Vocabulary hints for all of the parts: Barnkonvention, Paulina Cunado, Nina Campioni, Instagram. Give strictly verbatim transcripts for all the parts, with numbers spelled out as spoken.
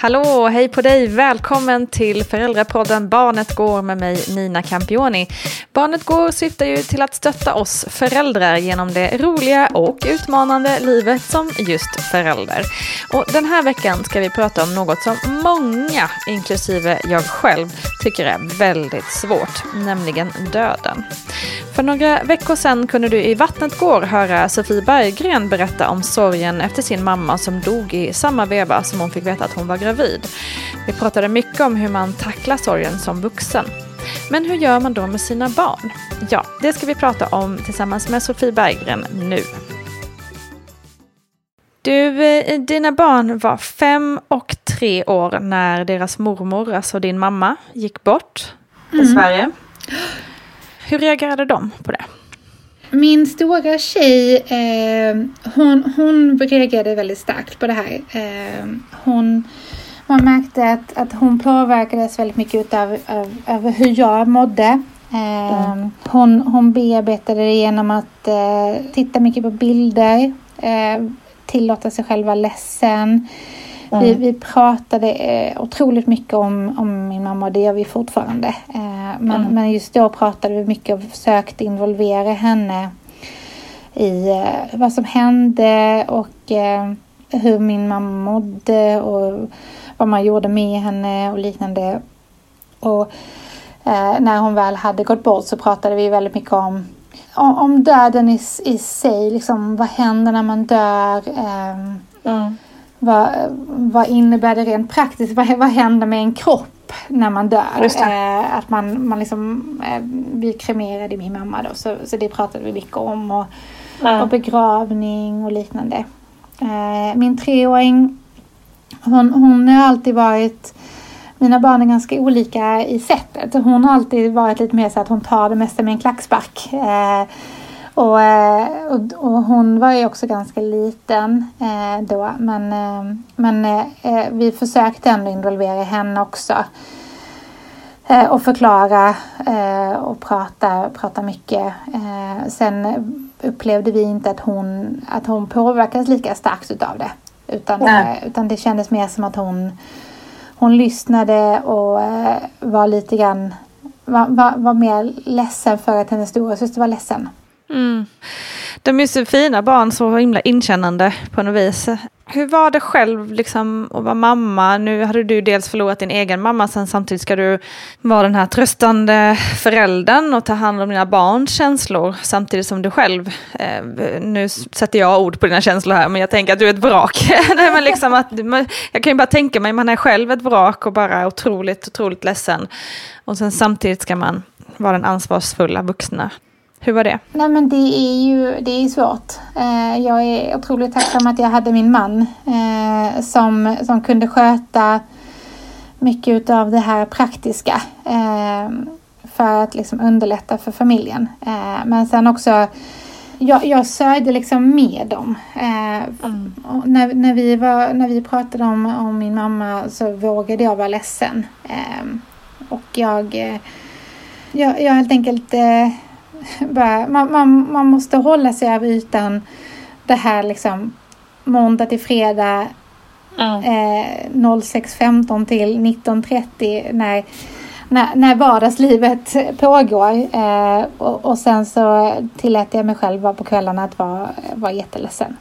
Hallå, hej på dig. Välkommen till föräldrapodden Barnet går med mig, Nina Campioni. Barnet går syftar ju till att stötta oss föräldrar genom det roliga och utmanande livet som just förälder. Och den här veckan ska vi prata om något som många, inklusive jag själv, tycker är väldigt svårt, nämligen döden. För några veckor sedan kunde du i Vattnet går höra Sofie Berggren berätta om sorgen efter sin mamma som dog i samma veva som hon fick veta att hon var gravid. Vi pratade mycket om hur man tacklar sorgen som vuxen. Men hur gör man då med sina barn? Ja, det ska vi prata om tillsammans med Sofie Berggren nu. Du, dina barn var fem och tre år när deras mormor, alltså din mamma, gick bort i Sverige. Mm. Hur reagerade de på det? Min stora tjej, eh, hon, hon reagerade väldigt starkt på det här. Eh, hon, man märkte att, att hon påverkades väldigt mycket utav, av, av hur jag mådde. Eh, mm. hon, hon bearbetade det genom att eh, titta mycket på bilder, eh, tillåta sig själv vara ledsen. Mm. Vi, vi pratade eh, otroligt mycket om, om min mamma och det gör vi fortfarande. Eh, men, mm. men just då pratade vi mycket och försökte involvera henne i eh, vad som hände och eh, hur min mamma mådde och vad man gjorde med henne och liknande. Och eh, när hon väl hade gått bort så pratade vi väldigt mycket om, om, om döden i, i sig. Liksom, vad händer när man dör? Eh, mm. Vad, vad innebär det rent praktiskt? Vad, vad händer med en kropp när man dör? Eh, att man, man liksom eh, blir kremerad i min mamma då. Så, så det pratade vi mycket om. Och, ja. och begravning och liknande. Eh, min treåring, hon, hon har alltid varit... Mina barn är ganska olika i sättet. Hon har alltid varit lite mer så att hon tar det mesta med en klackspark. Eh, Och, och, och hon var ju också ganska liten eh, då. Men, eh, men eh, vi försökte ändå involvera henne också. Eh, och förklara eh, och prata, prata mycket. Eh, sen upplevde vi inte att hon, att hon påverkades lika starkt utav det. Utan, eh, utan det kändes mer som att hon, hon lyssnade och eh, var lite grann var, var mer ledsen för att hennes stora syster var ledsen. Mm. De är så fina barn, så himla inkännande på något vis. Hur var det själv liksom, att vara mamma? Nu hade du dels förlorat din egen mamma, sen samtidigt ska du vara den här tröstande föräldern och ta hand om dina barns känslor samtidigt som du själv eh, nu sätter jag ord på dina känslor här, men jag tänker att du är ett vrak. Nej, men liksom att, jag kan ju bara tänka mig, man är själv ett vrak och bara otroligt, otroligt ledsen, och sen samtidigt ska man vara den ansvarsfulla vuxna. Hur var det? Nej, men det är ju det är svårt. Eh, jag är otroligt tacksam att jag hade min man eh, som, som kunde sköta mycket av det här praktiska eh, för att liksom underlätta för familjen. Eh, men sen också, jag, jag sörjde liksom med dem. Eh, mm. när, när, vi var, när vi pratade om, om min mamma så vågade jag vara ledsen. Eh, och jag, jag, jag helt enkelt... Eh, Bara, man, man, man måste hålla sig över ytan. Det här liksom måndag till fredag mm. eh, sex femton till nitton trettio när, när, när vardagslivet pågår. Eh, och, och sen så tillät jag mig själv på kvällarna att vara, vara jätteledsen.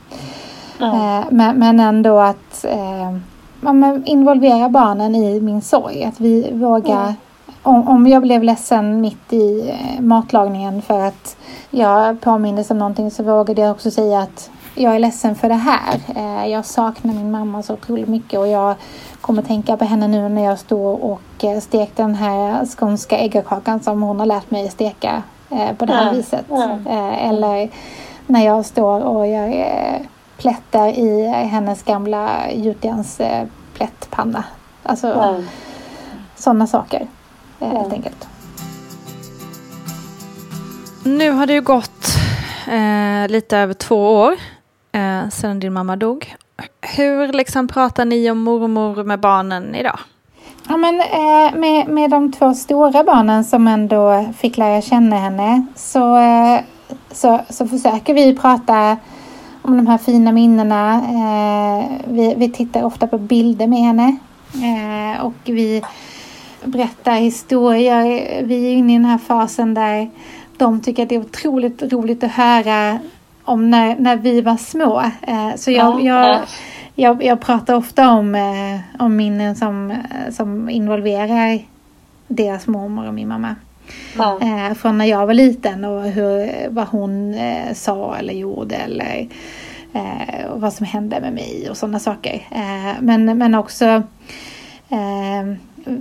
Mm. Eh, men, men ändå att eh, man involverar barnen i min sorg. Att vi vågar... Mm. Om jag blev ledsen mitt i matlagningen för att jag påmindes om någonting, så vågade jag också säga att jag är ledsen för det här. Jag saknar min mamma så otroligt mycket och jag kommer tänka på henne nu när jag står och stekte den här skånska äggkakan som hon har lärt mig steka på det här mm. viset. Mm. Eller när jag står och gör plättar i hennes gamla gjutjärns plättpanna. Alltså mm. sådana saker. Helt enkelt. Nu har det ju gått eh, lite över två år eh, sedan din mamma dog. Hur liksom pratar ni om mormor med barnen idag? Ja, men, eh, med, med de två stora barnen som ändå fick lära känna henne så, eh, så, så försöker vi prata om de här fina minnena. Eh, vi, vi tittar ofta på bilder med henne eh, och vi berätta historier. Vi är inne i den här fasen där de tycker att det är otroligt roligt att höra om när, när vi var små. Så jag, jag, jag, jag pratar ofta om, om minnen som, som involverar deras mormor och min mamma. Ja. Från när jag var liten och hur, vad hon sa eller gjorde eller vad som hände med mig och sådana saker. Men, men också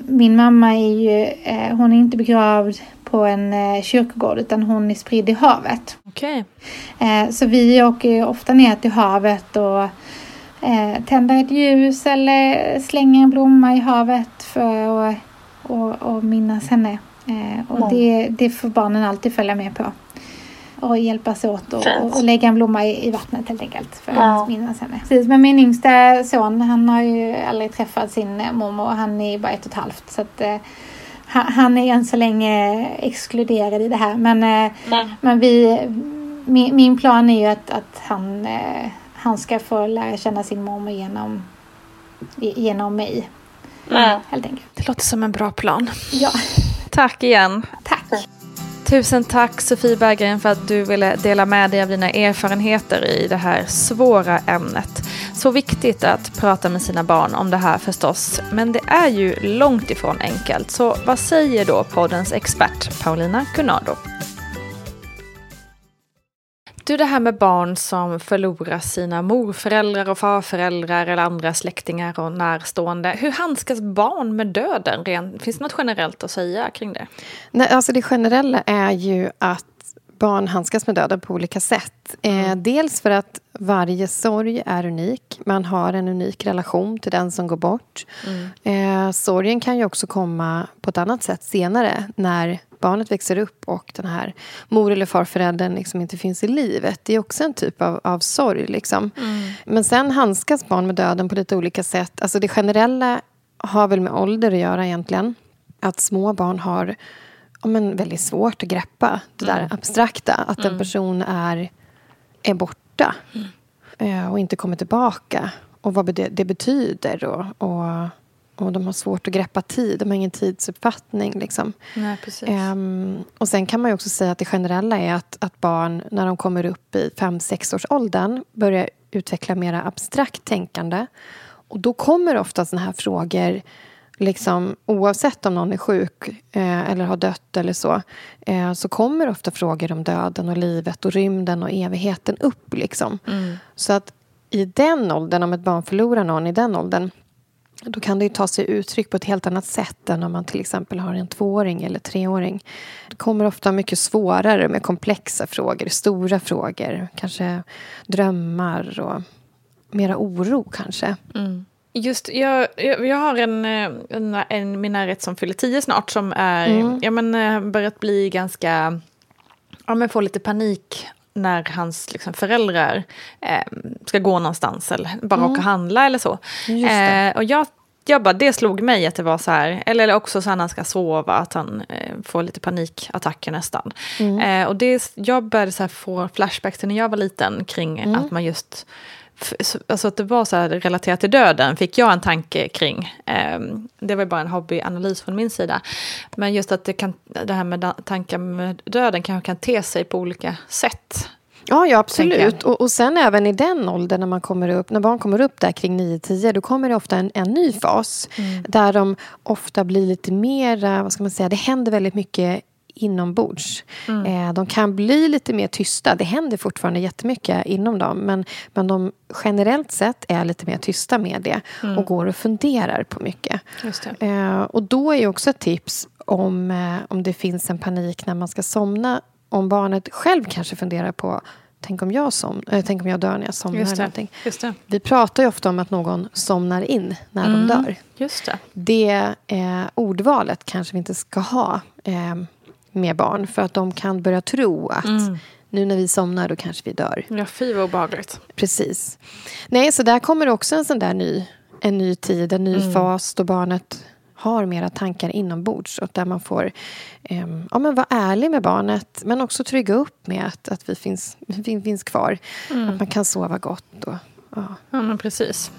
min mamma är ju, hon är inte begravd på en kyrkogård utan hon är spridd i havet. Okej. Så vi åker ofta ner till havet och tänder ett ljus eller slänger en blomma i havet för att och, och minnas henne. Och det, det får barnen alltid följa med på. Och hjälpas åt och, och lägga en blomma i, i vattnet helt enkelt. För ja. Att minnas henne. Precis, men min yngsta son, han har ju aldrig träffat sin mormor. Han är bara ett och ett halvt. Så att, eh, han är än så länge exkluderad i det här. Men, eh, ja. men vi, min, min plan är ju att, att han, eh, han ska få lära känna sin mormor genom, genom mig. Ja. Helt enkelt. Det låter som en bra plan. Ja. Tack igen. Tack. Tusen tack Sofie Berggren för att du ville dela med dig av dina erfarenheter i det här svåra ämnet. Så viktigt att prata med sina barn om det här förstås, men det är ju långt ifrån enkelt. Så vad säger då poddens expert Paulina Cunado? Du, det här med barn som förlorar sina morföräldrar och farföräldrar eller andra släktingar och närstående. Hur handskas barn med döden? Finns det något generellt att säga kring det? Nej, alltså det generella är ju att barn handskas med döden på olika sätt. Mm. Eh, dels för att Varje sorg är unik. Man har en unik relation till den som går bort. Mm. Eh, sorgen kan ju också komma på ett annat sätt senare när barnet växer upp och den här mor- eller farföräldern liksom inte finns i livet. Det är också en typ av, av sorg. Liksom. Mm. Men sen handskas barn med döden på lite olika sätt. Alltså det generella har väl med ålder att göra egentligen. Att små barn har ja, men väldigt svårt att greppa det där mm. abstrakta. Att en person är, är borta. Mm. Och inte kommer tillbaka. Och vad det betyder. Och, och, och de har svårt att greppa tid. De har ingen tidsuppfattning. Liksom. Nej, precis. Um, och sen kan man ju också säga att det generella är att, att barn när de kommer upp i fem sex års åldern börjar utveckla mera abstrakt tänkande. Och då kommer ofta såna här frågor liksom, oavsett om någon är sjuk eh, eller har dött eller så eh, så kommer ofta frågor om döden och livet och rymden och evigheten upp liksom. Mm. Så att i den åldern, om ett barn förlorar någon i den åldern, då kan det ju ta sig uttryck på ett helt annat sätt än om man till exempel har en tvååring eller treåring. Det kommer ofta mycket svårare med komplexa frågor, stora frågor, kanske drömmar och mera oro kanske. Mm. Just, jag, jag har en, en, en min närhet som fyller tio snart som är, mm. ja men börjat bli ganska, ja men får lite panik när hans liksom, föräldrar eh, ska gå någonstans eller bara mm. åka och handla eller så. Just det. Eh, och jag, jag bara, det slog mig att det var så här, eller, eller också så här när han ska sova att han eh, får lite panikattacker nästan. Mm. Eh, och det, jag började så här få flashbacks när jag var liten kring mm. att man just alltså att det var så här relaterat till döden fick jag en tanke kring. Det var ju bara en hobbyanalys från min sida. Men just att det, kan, det här med tankar med döden kanske kan te sig på olika sätt. Ja, ja absolut. Och, och sen även i den åldern när man kommer upp, när barn kommer upp där kring nio tio, då kommer det ofta en, en ny fas. Mm. Där de ofta blir lite mer, vad ska man säga, det händer väldigt mycket inombords. Mm. De kan bli lite mer tysta. Det händer fortfarande jättemycket inom dem. Men, men de generellt sett är lite mer tysta med det. Mm. Och går och funderar på mycket. Just det. Och då är ju också ett tips om, om det finns en panik när man ska somna. Om barnet själv kanske funderar på tänk om jag, som, äh, tänk om jag dör när jag somnar. Just det. Eller någonting. Just det. Vi pratar ju ofta om att någon somnar in när mm. de dör. Just det. Det eh, ordvalet kanske vi inte ska ha eh, med barn. För att de kan börja tro att mm. nu när vi somnar då kanske vi dör. Ja, fy vad obehagligt. Precis. Nej, så där kommer också en sån där ny, en ny tid, en ny mm. fas då barnet har mera tankar inombords. Och där man får eh, ja, men vara ärlig med barnet men också trygga upp med att, att vi finns, vi finns kvar. Mm. Att man kan sova gott. Och, ja. ja, men precis.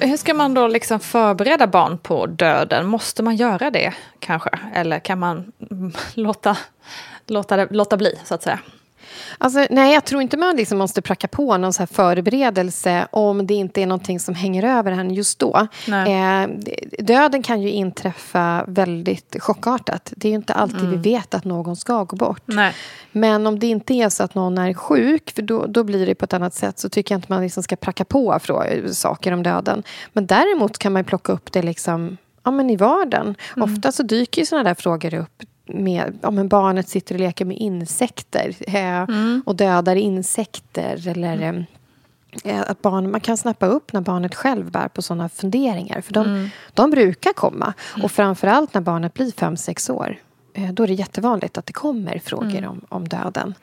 Hur ska man då liksom förbereda barn på döden? Måste man göra det kanske? Eller kan man låta, låta, det, låta bli så att säga? Alltså, nej, jag tror inte man liksom måste pracka på någon så här förberedelse om det inte är någonting som hänger över henne just då. Eh, döden kan ju inträffa väldigt chockartat. Det är ju inte alltid mm. vi vet att någon ska gå bort. Nej. Men om det inte är så att någon är sjuk, för då, då blir det på ett annat sätt, så tycker jag inte man liksom ska pracka på frågor, saker om döden. Men däremot kan man plocka upp det liksom, ja, men i vardagen. Mm. Ofta så dyker ju sådana där frågor upp. Med, om en barnet sitter och leker med insekter eh, mm. och dödar insekter eller eh, att barn, man kan snappa upp när barnet själv bär på sådana funderingar för de, mm. de brukar komma mm. och framförallt när barnet blir fem sex år eh, då är det jättevanligt att det kommer frågor mm. om, om döden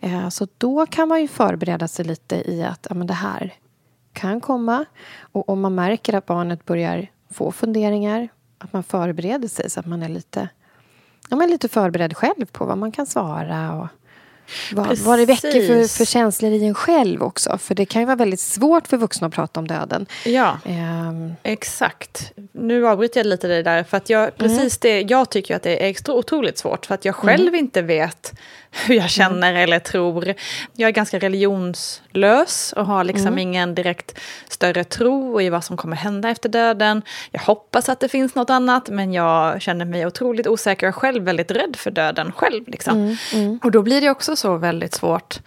mm. eh, så då kan man ju förbereda sig lite i att ja, men det här kan komma och om man märker att barnet börjar få funderingar att man förbereder sig så att man är lite Ja, men lite förberedd själv på vad man kan svara och vad, vad det väcker för, för känslor i en själv också. För det kan ju vara väldigt svårt för vuxna att prata om döden. Ja, um. exakt. Nu avbryter jag lite det där. För att jag, precis mm. det, jag tycker att det är extra otroligt svårt. För att jag själv mm. inte vet hur jag känner mm. eller tror. Jag är ganska religionslös och har liksom mm. ingen direkt större tro i vad som kommer hända efter döden. Jag hoppas att det finns något annat, men jag känner mig otroligt osäker och själv väldigt rädd för döden själv. Liksom. Mm. Mm. Och då blir det också så väldigt svårt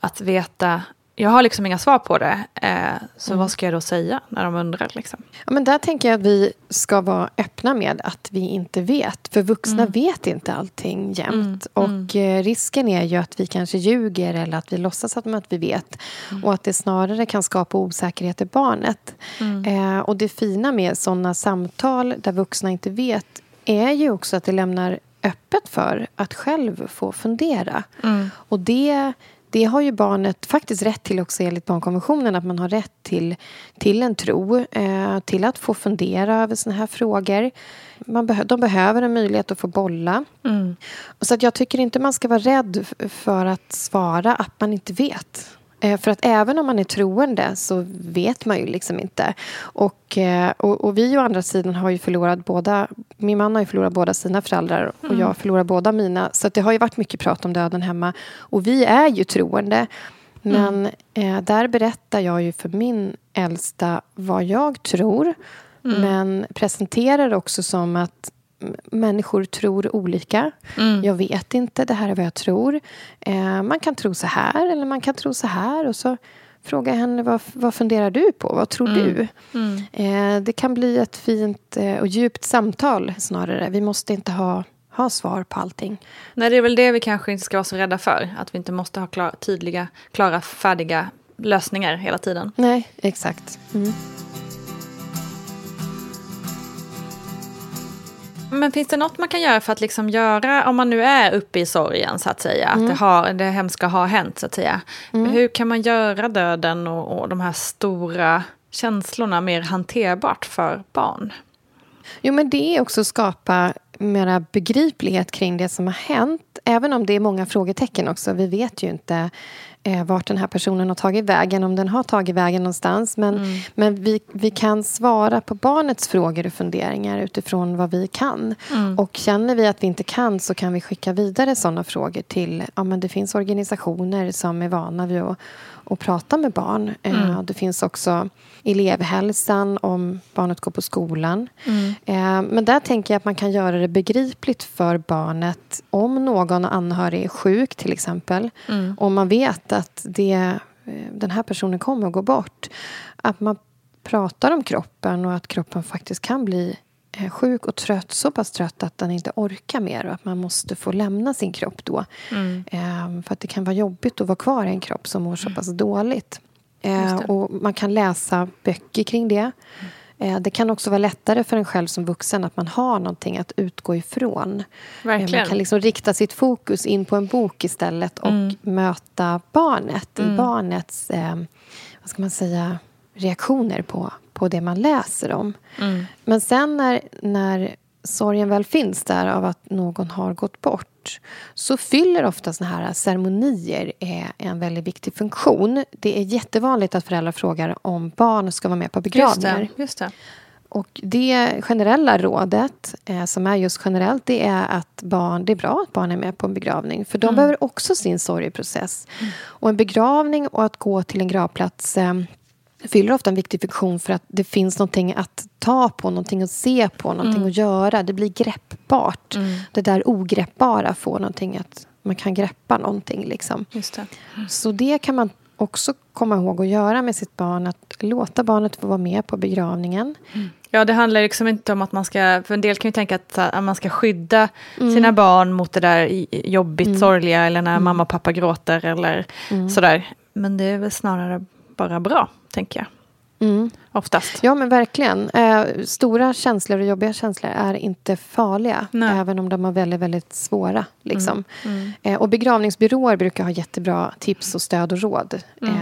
att veta jag har liksom inga svar på det. Eh, så mm. vad ska jag då säga när de undrar? Liksom? Ja, men där tänker jag att vi ska vara öppna med att vi inte vet. För vuxna mm. vet inte allting jämt. Mm. Och mm. risken är ju att vi kanske ljuger eller att vi låtsas att, att vi vet. Mm. Och att det snarare kan skapa osäkerhet i barnet. Mm. Eh, och det fina med sådana samtal där vuxna inte vet är ju också att det lämnar öppet för att själv få fundera. Mm. Och det... Det har ju barnet faktiskt rätt till också enligt barnkonventionen, att man har rätt till, till en tro, eh, till att få fundera över såna här frågor. Man be- de behöver en möjlighet att få bolla. Mm. Och så att jag tycker inte man ska vara rädd för att svara att man inte vet. Eh, för att även om man är troende så vet man ju liksom inte. Och, eh, och, och vi å andra sidan har ju förlorat båda, min man har ju förlorat båda sina föräldrar och mm. jag förlorar båda mina. Så att det har ju varit mycket prat om döden hemma. Och vi är ju troende. Men mm. eh, där berättar jag ju för min äldsta vad jag tror. Mm. Men presenterar också som att människor tror olika. Mm. Jag vet inte, det här är vad jag tror. Eh, man kan tro så här eller man kan tro så här. Och så frågar jag henne, vad, vad funderar du på? Vad tror mm. du? Mm. Eh, det kan bli ett fint eh, och djupt samtal snarare. Vi måste inte ha, ha svar på allting. Nej, det är väl det vi kanske inte ska vara så rädda för. Att vi inte måste ha klar, tydliga, klara, färdiga lösningar hela tiden. Nej, exakt. Mm. Men finns det något man kan göra för att liksom göra, om man nu är uppe i sorgen så att säga, mm. att det, har, det hemska har hänt så att säga. Mm. Hur kan man göra döden och, och de här stora känslorna mer hanterbart för barn? Jo, men det är också att skapa mera begriplighet kring det som har hänt. Även om det är många frågetecken också. Vi vet ju inte eh, vart den här personen har tagit vägen. Om den har tagit vägen någonstans. Men, mm. men vi, vi kan svara på barnets frågor och funderingar utifrån vad vi kan. Mm. Och känner vi att vi inte kan så kan vi skicka vidare sådana frågor till... Ja, men det finns organisationer som är vana vid att, att prata med barn. Mm. Eh, det finns också elevhälsan om barnet går på skolan. Mm. Eh, men där tänker jag att man kan göra det begripligt för barnet om någon anhörig är sjuk till exempel. Mm. Om man vet att det, den här personen kommer att gå bort. Att man pratar om kroppen och att kroppen faktiskt kan bli sjuk och trött. Så pass trött att den inte orkar mer och att man måste få lämna sin kropp då. Mm. Ehm, för att det kan vara jobbigt att vara kvar i en kropp som mår så pass mm. dåligt. Ehm, och man kan läsa böcker kring det. Mm. Det kan också vara lättare för en själv som vuxen att man har någonting att utgå ifrån. Verkligen. Man kan liksom rikta sitt fokus in på en bok istället och mm. möta barnet mm. i barnets eh, vad ska man säga, reaktioner på, på det man läser om. Mm. Men sen när, när sorgen väl finns där av att någon har gått bort, så fyller ofta såna här ceremonier är en väldigt viktig funktion. Det är jättevanligt att föräldrar frågar om barn ska vara med på begravningar. Just det, just det. Och det generella rådet eh, som är just generellt, det är att barn, det är bra att barn är med på en begravning. För de mm. behöver också sin sorgeprocess. Mm. Och en begravning och att gå till en gravplats eh, fyller ofta en viktig funktion för att det finns någonting att ta på, någonting att se på, någonting mm. att göra. Det blir greppbart. Mm. Det där ogreppbara får någonting att man kan greppa någonting. Liksom. Just det. Mm. Så det kan man också komma ihåg att göra med sitt barn, att låta barnet få vara med på begravningen. Mm. Ja, det handlar liksom inte om att man ska, för en del kan ju tänka att, att man ska skydda mm. sina barn mot det där jobbigt, mm. sorgliga eller när mm. mamma och pappa gråter eller mm. sådär. Men det är väl snarare bara bra, tänker jag. Mm. Oftast. Ja, men verkligen. Eh, stora känslor och jobbiga känslor är inte farliga. Nej. Även om de är väldigt, väldigt svåra. Liksom. Mm. Mm. Eh, och begravningsbyråer brukar ha jättebra tips och stöd och råd. Mm. Eh,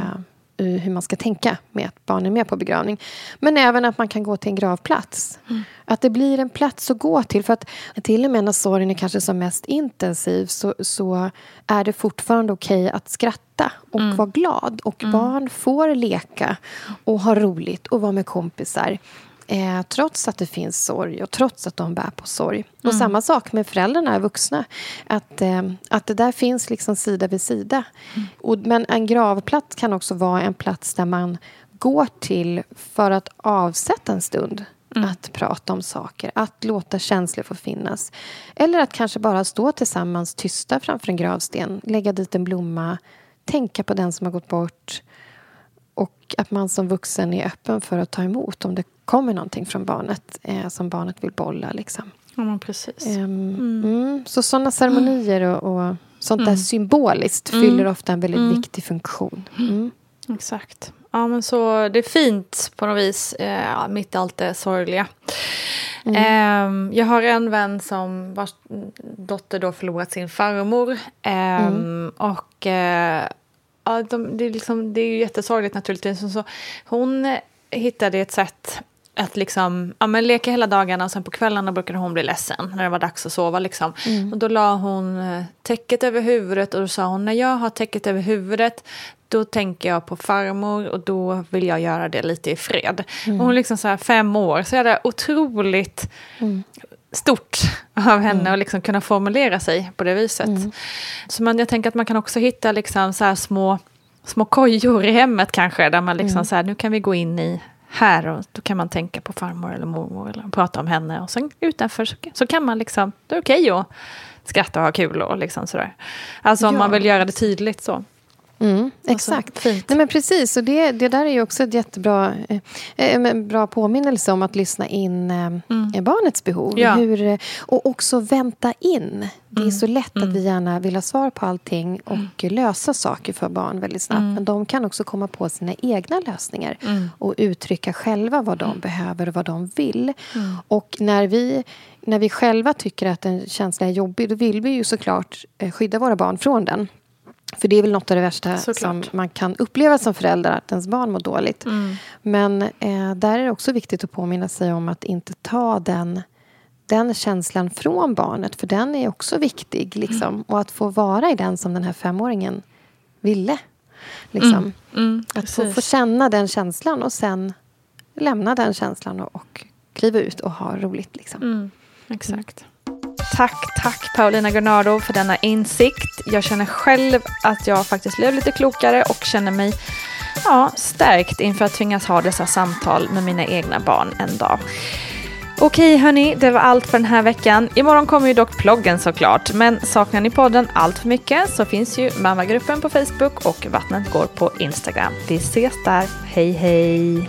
hur man ska tänka med att barn är med på begravning. Men även att man kan gå till en gravplats. Mm. Att det blir en plats att gå till. För att till och med när sorgen är kanske som mest intensiv så, så är det fortfarande okej att skratta. Och mm. vara glad. Och mm. barn får leka och ha roligt och vara med kompisar. Eh, trots att det finns sorg och trots att de bär på sorg. Mm. Och samma sak med föräldrarna och vuxna. Att, eh, att det där finns liksom sida vid sida. Mm. Och, men en gravplats kan också vara en plats där man går till för att avsätta en stund. Mm. Att prata om saker, att låta känslor få finnas. Eller att kanske bara stå tillsammans tysta framför en gravsten. Lägga dit en blomma. Tänka på den som har gått bort Och att man som vuxen är öppen för att ta emot om det kommer någonting från barnet eh, som barnet vill bolla. Liksom. Ja, men precis. Um, mm. Mm, så sådana ceremonier och, och sånt mm. där symboliskt mm. fyller ofta en väldigt mm. viktig funktion. Mm. Exakt. Ja, men så det är fint på något vis, eh, mitt i allt det sorgliga. Mm. Eh, jag har en vän som vars dotter då förlorat sin farmor. Eh, mm. Och eh, ja, de, det, är liksom, det är ju jättesorgligt naturligtvis. Så, så, hon hittade ett sätt att liksom, ja, men leka hela dagarna, och sen på kvällarna brukade hon bli ledsen när det var dags att sova. Liksom. Mm. Och då la hon täcket över huvudet och då sa hon, när jag har täcket över huvudet då tänker jag på farmor och då vill jag göra det lite i fred. Mm. Och hon liksom så här fem år, så är det otroligt mm. stort av henne mm. att liksom kunna formulera sig på det viset. Mm. Så man, jag tänker att man kan också hitta liksom så här små, små kojor i hemmet kanske, där man liksom mm. så här, nu kan vi gå in i här och då kan man tänka på farmor eller mormor eller prata om henne, och sen utanför så, så kan man liksom, det är okej att skratta och ha kul och liksom sådär. Alltså om ja. man vill göra det tydligt så. Mm, exakt. Alltså, fint. Nej, men precis, och det, det där är ju också ett jättebra eh, bra påminnelse om att lyssna in eh, mm. barnets behov. Ja. Hur, och också vänta in. Det är så lätt mm. att vi gärna vill ha svar på allting och mm. lösa saker för barn väldigt snabbt. Mm. Men de kan också komma på sina egna lösningar mm. och uttrycka själva vad de mm. behöver och vad de vill. Mm. Och när vi, när vi själva tycker att en känsla är jobbig, då vill vi ju såklart skydda våra barn från den. För det är väl något av det värsta såklart. Som man kan uppleva som förälder, att ens barn mår dåligt. Mm. Men eh, där är det också viktigt att påminna sig om att inte ta den, den känslan från barnet. För den är också viktig. Liksom. Mm. Och att få vara i den som den här femåringen ville. Liksom. Mm. Mm, att få, få känna den känslan och sen lämna den känslan och, och kliva ut och ha roligt. Liksom. Mm. Exakt. Mm. Tack, tack Paulina Cunado för denna insikt. Jag känner själv att jag faktiskt blev lite klokare och känner mig ja, stärkt inför att tvingas ha dessa samtal med mina egna barn en dag. Okej hörni, det var allt för den här veckan. Imorgon kommer ju dock ploggen såklart. Men saknar ni podden allt för mycket så finns ju mammagruppen på Facebook och Vattnet går på Instagram. Vi ses där. Hej hej!